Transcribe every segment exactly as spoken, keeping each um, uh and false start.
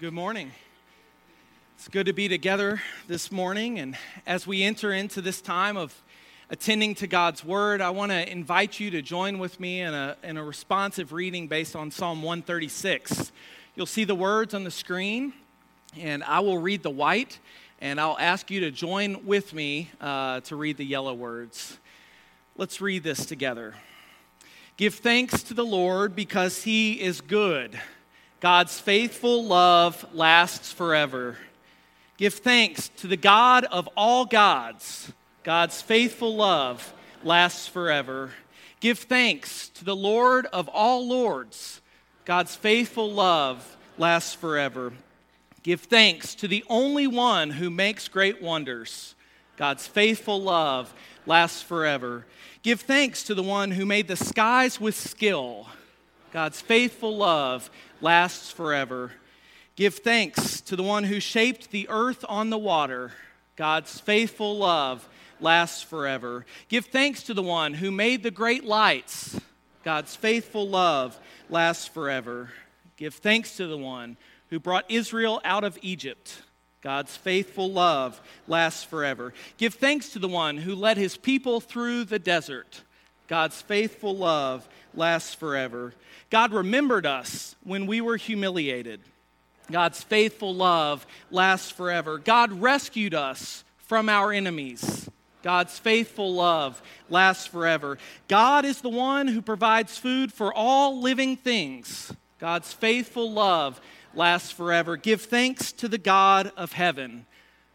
Good morning. It's good to be together this morning, and as we enter into this time of attending to God's Word, I want to invite you to join with me in a, in a responsive reading based on Psalm one thirty-six. You'll see the words on the screen, and I will read the white, and I'll ask you to join with me uh, to read the yellow words. Let's read this together. Give thanks to the Lord because He is good. God's faithful love lasts forever. Give thanks to the God of all gods. God's faithful love lasts forever. Give thanks to the Lord of all lords. God's faithful love lasts forever. Give thanks to the only one who makes great wonders. God's faithful love lasts forever. Give thanks to the one who made the skies with skill. God's faithful love lasts forever. Give thanks to the one who shaped the earth on the water. God's faithful love lasts forever. Give thanks to the one who made the great lights. God's faithful love lasts forever. Give thanks to the one who brought Israel out of Egypt. God's faithful love lasts forever. Give thanks to the one who led His people through the desert. God's faithful love lasts forever. God remembered us when we were humiliated. God's faithful love lasts forever. God rescued us from our enemies. God's faithful love lasts forever. God is the one who provides food for all living things. God's faithful love lasts forever. Give thanks to the God of heaven.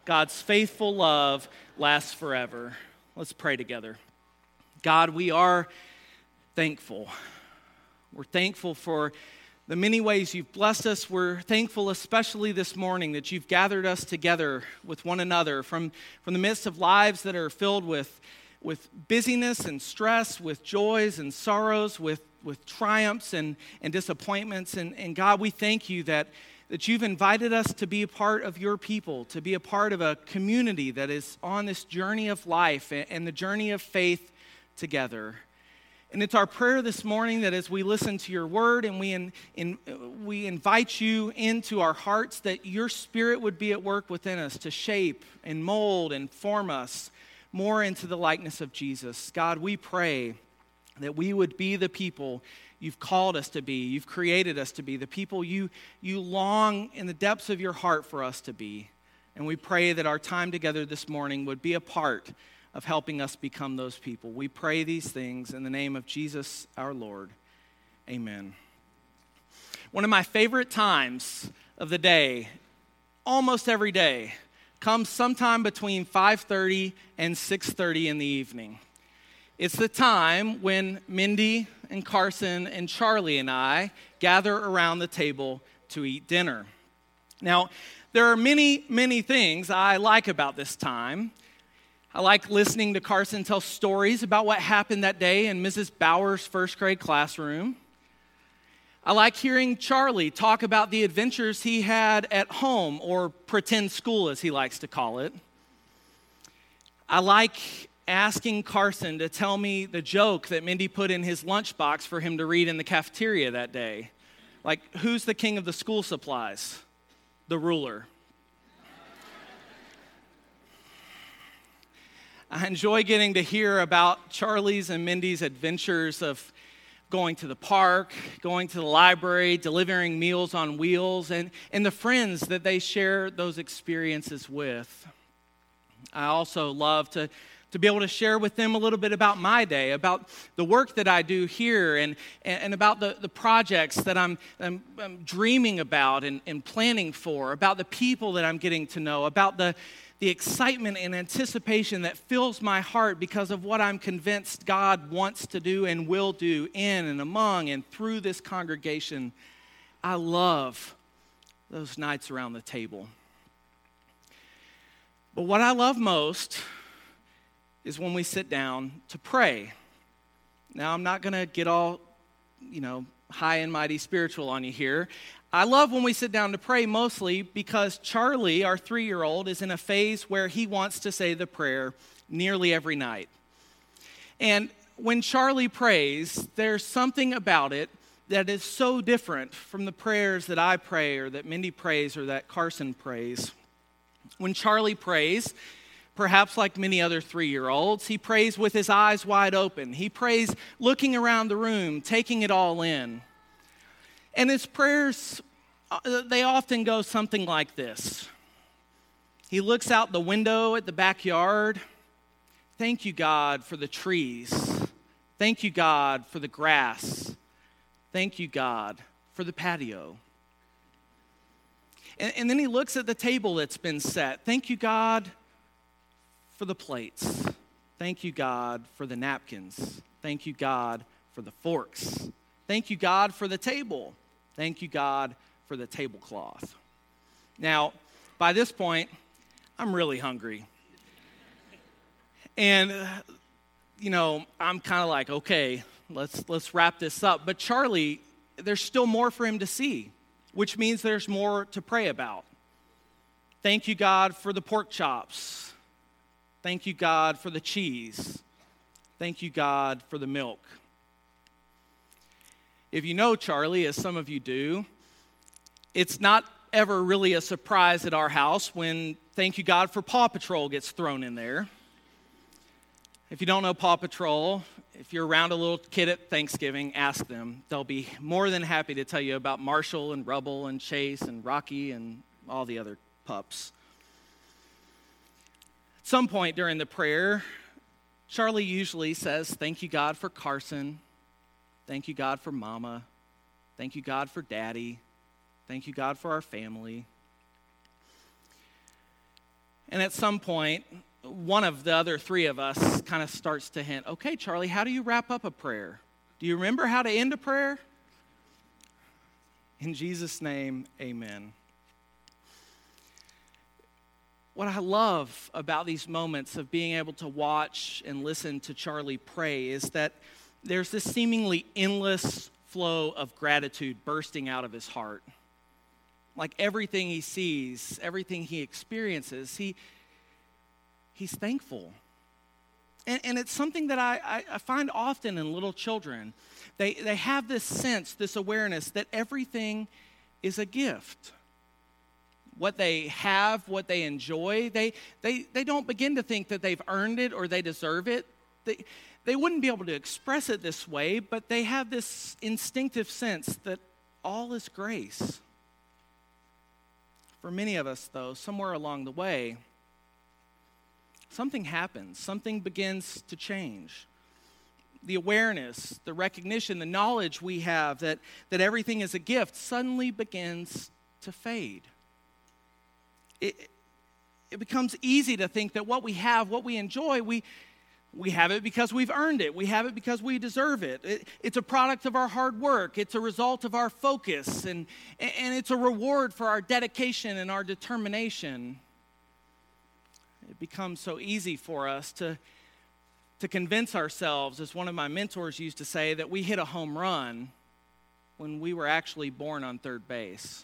God's faithful love lasts forever. Let's pray together. God, we are thankful. We're thankful for the many ways You've blessed us. We're thankful especially this morning that You've gathered us together with one another from, from the midst of lives that are filled with, with busyness and stress, with joys and sorrows, with, with triumphs and, and disappointments. And, and God, we thank You that, that You've invited us to be a part of Your people, to be a part of a community that is on this journey of life and, and the journey of faith together. And it's our prayer this morning that as we listen to Your Word and we in, in, we invite You into our hearts, that Your Spirit would be at work within us to shape and mold and form us more into the likeness of Jesus. God, we pray that we would be the people You've called us to be, You've created us to be, the people you you long in the depths of Your heart for us to be. And we pray that our time together this morning would be a part of helping us become those people. We pray these things in the name of Jesus our Lord. Amen. One of my favorite times of the day, almost every day, comes sometime between five thirty and six thirty in the evening. It's the time when Mindy and Carson and Charlie and I gather around the table to eat dinner. Now, there are many, many things I like about this time. I like listening to Carson tell stories about what happened that day in Missus Bauer's first grade classroom. I like hearing Charlie talk about the adventures he had at home, or pretend school as he likes to call it. I like asking Carson to tell me the joke that Mindy put in his lunchbox for him to read in the cafeteria that day. Like, who's the king of the school supplies? The ruler. I enjoy getting to hear about Charlie's and Mindy's adventures of going to the park, going to the library, delivering meals on wheels, and, and the friends that they share those experiences with. I also love to, to be able to share with them a little bit about my day, about the work that I do here, and, and, and about the, the projects that I'm, I'm, I'm dreaming about and, and planning for, about the people that I'm getting to know, about the The excitement and anticipation that fills my heart because of what I'm convinced God wants to do and will do in and among and through this congregation. I love those nights around the table. But what I love most is when we sit down to pray. Now, I'm not going to get all, you know, high and mighty spiritual on you here. I love when we sit down to pray, mostly because Charlie, our three-year-old, is in a phase where he wants to say the prayer nearly every night. And when Charlie prays, there's something about it that is so different from the prayers that I pray or that Mindy prays or that Carson prays. When Charlie prays, perhaps like many other three-year-olds, he prays with his eyes wide open. He prays looking around the room, taking it all in. And his prayers, they often go something like this. He looks out the window at the backyard. Thank you, God, for the trees. Thank you, God, for the grass. Thank you, God, for the patio. And, and then he looks at the table that's been set. Thank you, God, for the plates. Thank you, God, for the napkins. Thank you, God, for the forks. Thank you, God, for the table. Thank you, God, for the tablecloth. Now, by this point, I'm really hungry. And, you know, I'm kind of like, okay, let's let's wrap this up. But Charlie, there's still more for him to see, which means there's more to pray about. Thank you, God, for the pork chops. Thank you, God, for the cheese. Thank you, God, for the milk. If you know Charlie, as some of you do, it's not ever really a surprise at our house when thank you, God, for Paw Patrol gets thrown in there. If you don't know Paw Patrol, if you're around a little kid at Thanksgiving, ask them. They'll be more than happy to tell you about Marshall and Rubble and Chase and Rocky and all the other pups. At some point during the prayer, Charlie usually says, thank you, God, for Carson. Thank you, God, for Mama. Thank you, God, for Daddy. Thank you, God, for our family. And at some point, one of the other three of us kind of starts to hint, okay, Charlie, how do you wrap up a prayer? Do you remember how to end a prayer? In Jesus' name, amen. What I love about these moments of being able to watch and listen to Charlie pray is that there's this seemingly endless flow of gratitude bursting out of his heart. Like everything he sees, everything he experiences, he He's thankful. And, and it's something that I, I find often in little children. They, they have this sense, this awareness that everything is a gift. What they have, what they enjoy, they they, they don't begin to think that they've earned it or they deserve it. They, they wouldn't be able to express it this way, but they have this instinctive sense that all is grace. For many of us, though, somewhere along the way, something happens. Something begins to change. The awareness, the recognition, the knowledge we have that, that everything is a gift suddenly begins to fade. It, it becomes easy to think that what we have, what we enjoy, we, we have it because we've earned it. We have it because we deserve it. it. It's a product of our hard work. It's a result of our focus. And, and it's a reward for our dedication and our determination. It becomes so easy for us to, to convince ourselves, as one of my mentors used to say, that we hit a home run when we were actually born on third base.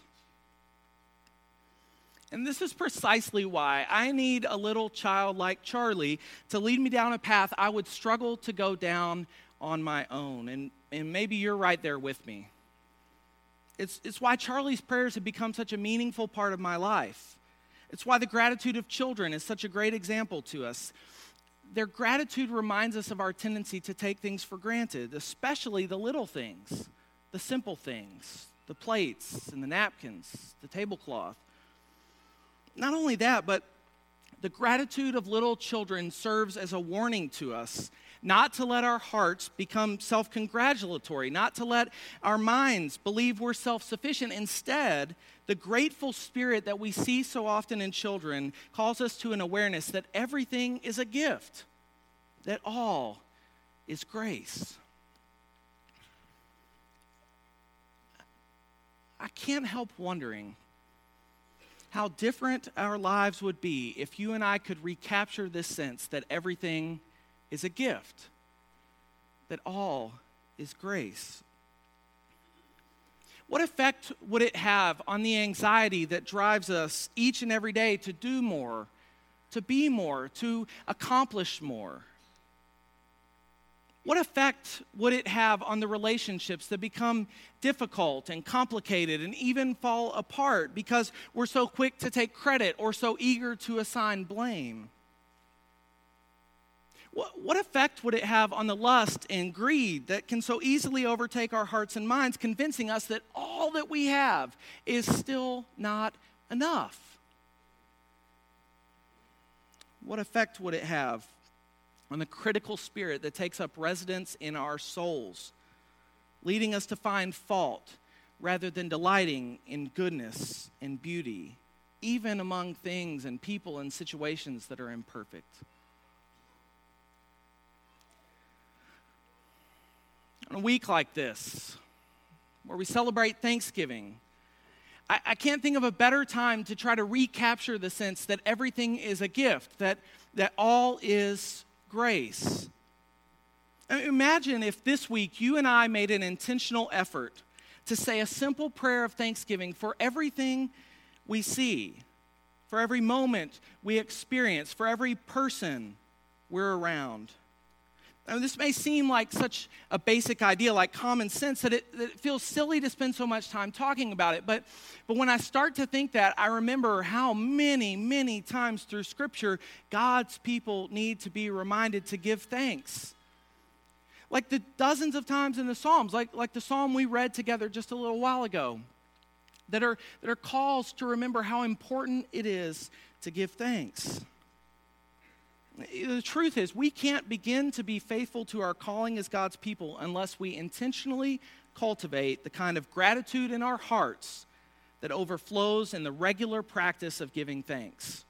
And this is precisely why I need a little child like Charlie to lead me down a path I would struggle to go down on my own. And, and maybe you're right there with me. It's, it's why Charlie's prayers have become such a meaningful part of my life. It's why the gratitude of children is such a great example to us. Their gratitude reminds us of our tendency to take things for granted, especially the little things, the simple things, the plates and the napkins, the tablecloth. Not only that, but the gratitude of little children serves as a warning to us not to let our hearts become self-congratulatory, not to let our minds believe we're self-sufficient. Instead, the grateful spirit that we see so often in children calls us to an awareness that everything is a gift, that all is grace. I can't help wondering how different our lives would be if you and I could recapture this sense that everything is a gift, that all is grace. What effect would it have on the anxiety that drives us each and every day to do more, to be more, to accomplish more? what effect would it have on the relationships that become difficult and complicated and even fall apart because we're so quick to take credit or so eager to assign blame? What, what effect would it have on the lust and greed that can so easily overtake our hearts and minds, convincing us that all that we have is still not enough? What effect would it have on the critical spirit that takes up residence in our souls, leading us to find fault rather than delighting in goodness and beauty, even among things and people and situations that are imperfect? On a week like this, where we celebrate Thanksgiving, I, I can't think of a better time to try to recapture the sense that everything is a gift, that, that all is grace. Imagine if this week you and I made an intentional effort to say a simple prayer of thanksgiving for everything we see, for every moment we experience, for every person we're around. Now, this may seem like such a basic idea, like common sense, that it, that it feels silly to spend so much time talking about it. But, but when I start to think that, I remember how many, many times through Scripture, God's people need to be reminded to give thanks. Like the dozens of times in the Psalms, like, like the Psalm we read together just a little while ago, that are, that are calls to remember how important it is to give thanks. The truth is, we can't begin to be faithful to our calling as God's people unless we intentionally cultivate the kind of gratitude in our hearts that overflows in the regular practice of giving thanks.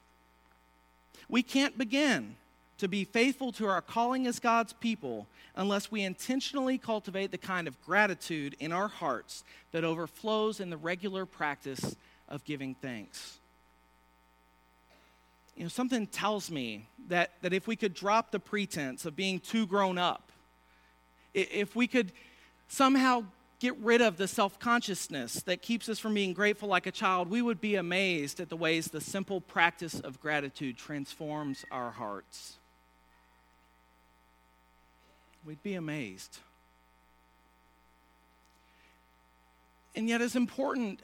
We can't begin to be faithful to our calling as God's people unless we intentionally cultivate the kind of gratitude in our hearts that overflows in the regular practice of giving thanks. You know, something tells me that, that if we could drop the pretense of being too grown up, if we could somehow get rid of the self-consciousness that keeps us from being grateful like a child, we would be amazed at the ways the simple practice of gratitude transforms our hearts. We'd be amazed. And yet, as important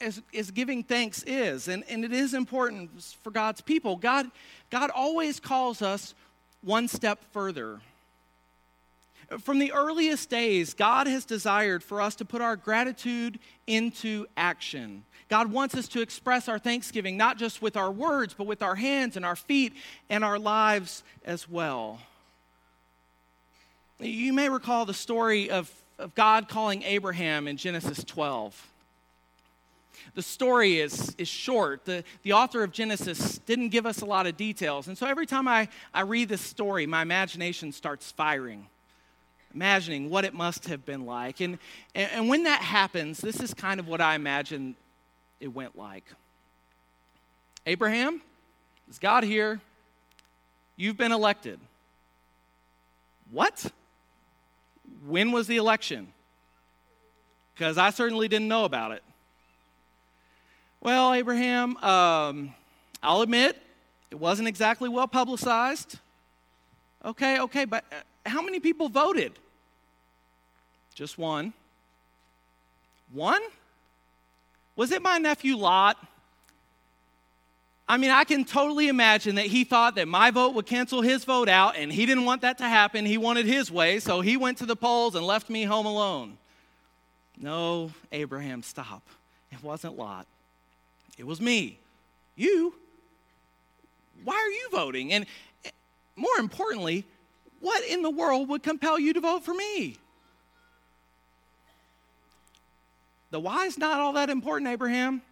As, as giving thanks is, and, and it is important for God's people, God, God always calls us one step further. From the earliest days, God has desired for us to put our gratitude into action. God wants us to express our thanksgiving, not just with our words, but with our hands and our feet and our lives as well. You may recall the story of, of God calling Abraham in Genesis twelve. The story is is short. The, the author of Genesis didn't give us a lot of details. And so every time I, I read this story, my imagination starts firing, imagining what it must have been like. And, and, and when that happens, this is kind of what I imagine it went like. Abraham, is God here? You've been elected. What? When was the election? Because I certainly didn't know about it. Well, Abraham, um, I'll admit, it wasn't exactly well publicized. Okay, okay, but how many people voted? Just one. One? Was it my nephew Lot? I mean, I can totally imagine that he thought that my vote would cancel his vote out, and he didn't want that to happen. He wanted his way, so he went to the polls and left me home alone. No, Abraham, stop. It wasn't Lot. It was me. You? Why are you voting? And more importantly, what in the world would compel you to vote for me? The why's not all that important, Abraham.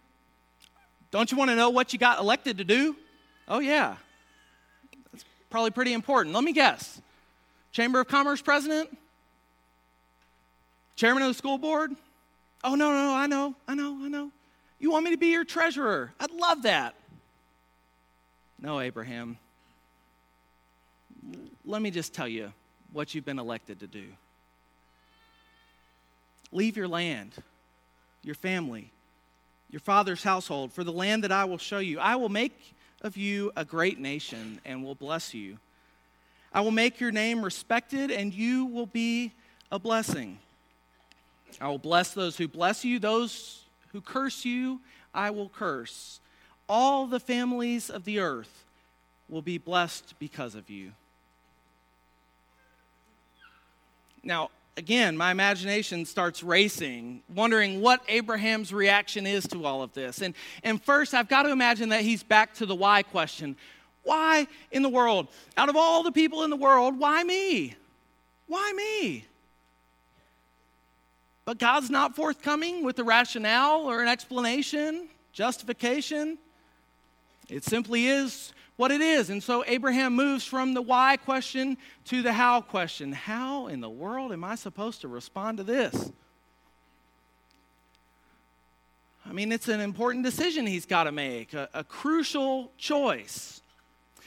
Don't you want to know what you got elected to do? Oh, yeah. That's probably pretty important. Let me guess. Chamber of Commerce president? Chairman of the school board? Oh, no, no, no, I know, I know, I know. You want me to be your treasurer? I'd love that. No, Abraham. Let me just tell you what you've been elected to do. Leave your land, your family, your father's household for the land that I will show you. I will make of you a great nation and will bless you. I will make your name respected, and you will be a blessing. I will bless those who bless you. Those who curse you, I will curse. All the families of the earth will be blessed because of you. Now, again, my imagination starts racing, wondering what Abraham's reaction is to all of this. And, and first, I've got to imagine that he's back to the why question. Why in the world? Out of all the people in the world, why me? Why me? But God's not forthcoming with a rationale or an explanation, justification. It simply is what it is. And so Abraham moves from the why question to the how question. How in the world am I supposed to respond to this? I mean, it's an important decision he's got to make, a, a crucial choice.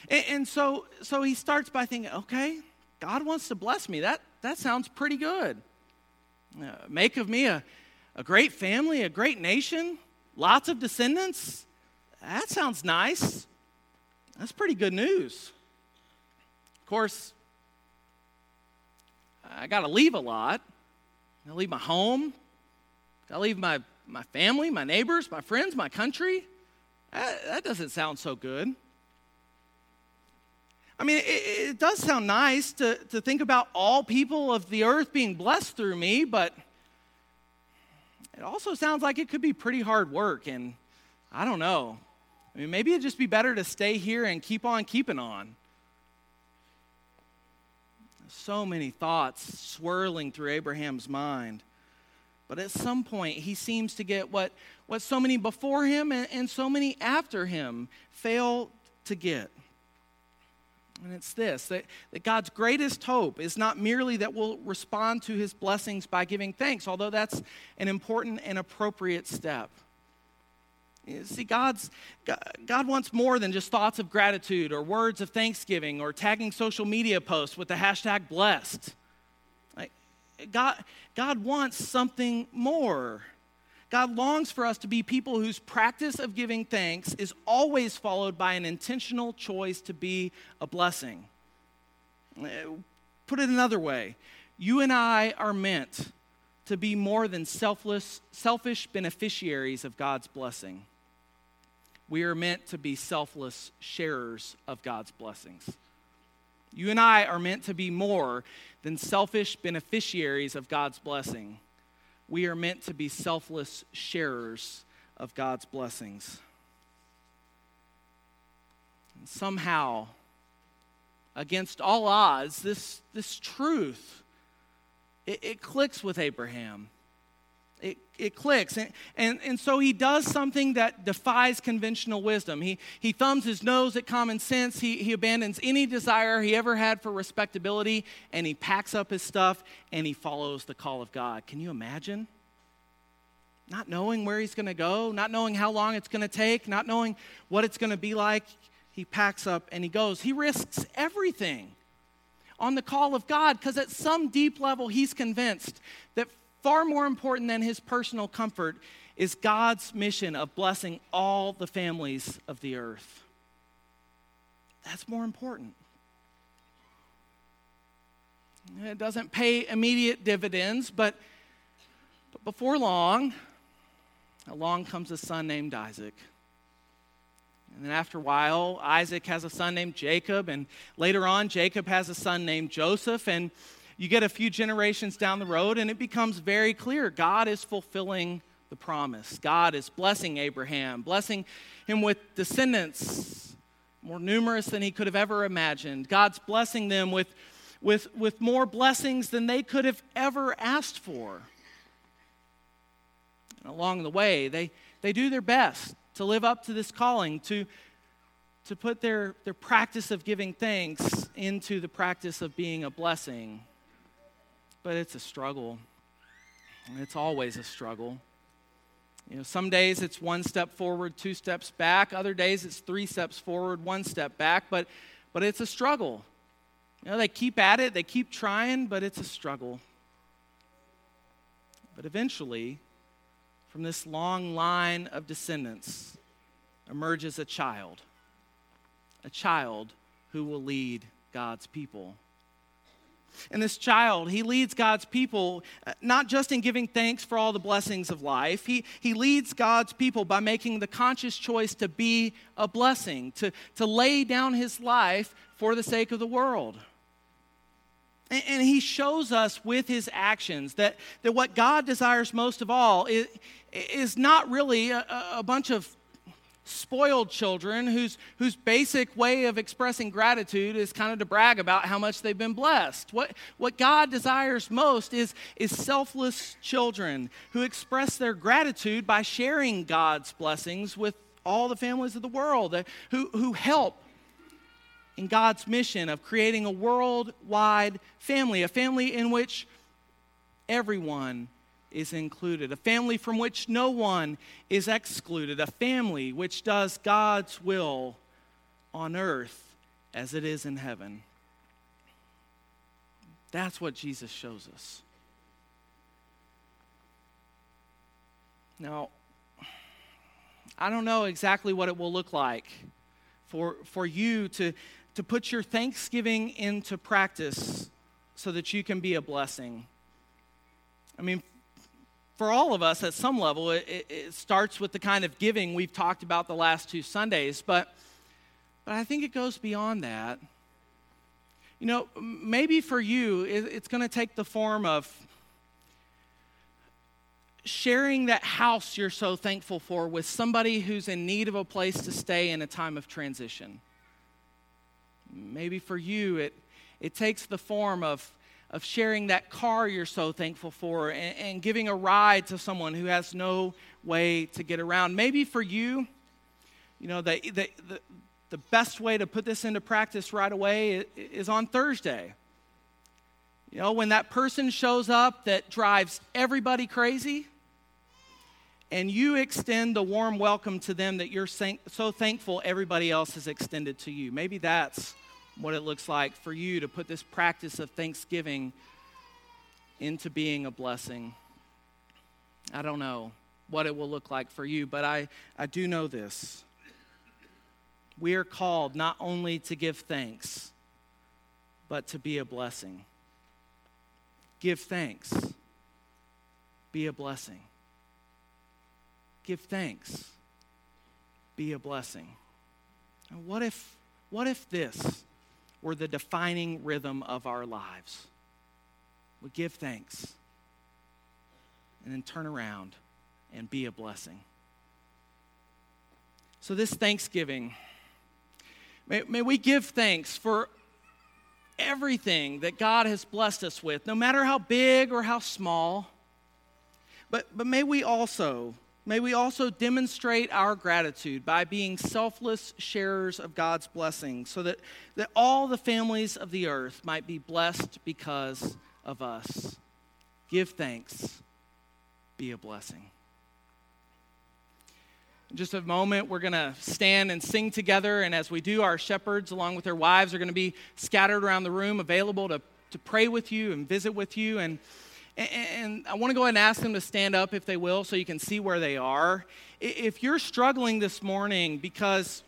And, and so, so he starts by thinking, okay, God wants to bless me. That, that sounds pretty good. Uh, make of me a, a great family, a great nation, lots of descendants. That sounds nice. That's pretty good news. Of course, I got to leave a lot. I got to leave my home. I got to leave my, my family, my neighbors, my friends, my country. That, that doesn't sound so good. I mean, it, it does sound nice to, to think about all people of the earth being blessed through me, but it also sounds like it could be pretty hard work, and I don't know. I mean, maybe it'd just be better to stay here and keep on keeping on. So many thoughts swirling through Abraham's mind. But at some point, he seems to get what, what so many before him and, and so many after him fail to get. And it's this, that, that God's greatest hope is not merely that we'll respond to his blessings by giving thanks, although that's an important and appropriate step. You see, God's, God wants more than just thoughts of gratitude or words of thanksgiving or tagging social media posts with the hashtag blessed. Like, God, God wants something more. God longs for us to be people whose practice of giving thanks is always followed by an intentional choice to be a blessing. Put it another way, you and I are meant to be more than selfless, selfish beneficiaries of God's blessing. We are meant to be selfless sharers of God's blessings. You and I are meant to be more than selfish beneficiaries of God's blessing. We are meant to be selfless sharers of God's blessings. And somehow, against all odds, this, this truth, it, it clicks with Abraham. It, it clicks. And, and, and so he does something that defies conventional wisdom. He, he thumbs his nose at common sense. He, he abandons any desire he ever had for respectability, and he packs up his stuff, and he follows the call of God. Can you imagine? Not knowing where he's going to go, not knowing how long it's going to take, not knowing what it's going to be like, he packs up and he goes. He risks everything on the call of God because at some deep level he's convinced that far more important than his personal comfort is God's mission of blessing all the families of the earth. That's more important. It doesn't pay immediate dividends, but, but before long, along comes a son named Isaac. And then after a while, Isaac has a son named Jacob, and later on, Jacob has a son named Joseph, and you get a few generations down the road, and it becomes very clear God is fulfilling the promise. God is blessing Abraham, blessing him with descendants more numerous than he could have ever imagined. God's blessing them with, with, with more blessings than they could have ever asked for. And along the way, they, they do their best to live up to this calling, to, to put their, their practice of giving thanks into the practice of being a blessing. But it's a struggle. It's always a struggle. You know, some days it's one step forward, two steps back. Other days it's three steps forward, one step back. But but it's a struggle. You know, they keep at it, they keep trying, but it's a struggle. But eventually, from this long line of descendants, emerges a child. A child who will lead God's people. And this child, he leads God's people not just in giving thanks for all the blessings of life. He, he leads God's people by making the conscious choice to be a blessing, to, to lay down his life for the sake of the world. And, and he shows us with his actions that, that what God desires most of all is, is not really a, a bunch of spoiled children whose whose basic way of expressing gratitude is kind of to brag about how much they've been blessed. What what God desires most is, is selfless children who express their gratitude by sharing God's blessings with all the families of the world, who, who help in God's mission of creating a worldwide family, a family in which everyone is included, a family from which no one is excluded, a family which does God's will on earth as it is in heaven. That's what Jesus shows us. Now, I don't know exactly what it will look like for, for you to, to put your thanksgiving into practice so that you can be a blessing. I mean, for all of us, at some level, it, it starts with the kind of giving we've talked about the last two Sundays, but, but I think it goes beyond that. You know, maybe for you, it, it's going to take the form of sharing that house you're so thankful for with somebody who's in need of a place to stay in a time of transition. Maybe for you, it, it takes the form of of sharing that car you're so thankful for and, and giving a ride to someone who has no way to get around. Maybe for you, you know, the, the, the, the best way to put this into practice right away is on Thursday. You know, when that person shows up that drives everybody crazy and you extend the warm welcome to them that you're so thankful everybody else has extended to you. Maybe that's what it looks like for you to put this practice of thanksgiving into being a blessing. I don't know what it will look like for you, but I, I do know this. We are called not only to give thanks, but to be a blessing. Give thanks. Be a blessing. Give thanks. Be a blessing. And what if, what if this were the defining rhythm of our lives? We give thanks and then turn around and be a blessing. So this Thanksgiving, may, may we give thanks for everything that God has blessed us with, no matter how big or how small. But, but may we also May we also demonstrate our gratitude by being selfless sharers of God's blessing so that, that all the families of the earth might be blessed because of us. Give thanks. Be a blessing. In just a moment, we're going to stand and sing together. And as we do, our shepherds, along with their wives, are going to be scattered around the room, available to, to pray with you and visit with you. And And I want to go ahead and ask them to stand up, if they will, so you can see where they are. If you're struggling this morning because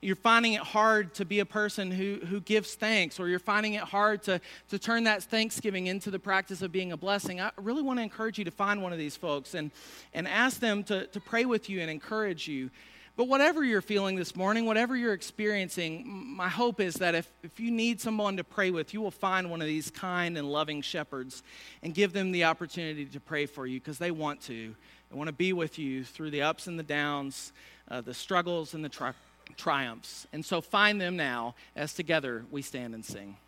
you're finding it hard to be a person who, who gives thanks, or you're finding it hard to, to turn that thanksgiving into the practice of being a blessing, I really want to encourage you to find one of these folks and, and ask them to, to pray with you and encourage you. But whatever you're feeling this morning, whatever you're experiencing, my hope is that if, if you need someone to pray with, you will find one of these kind and loving shepherds and give them the opportunity to pray for you, because they want to. They want to be with you through the ups and the downs, uh, the struggles and the tri- triumphs. And so find them now as together we stand and sing.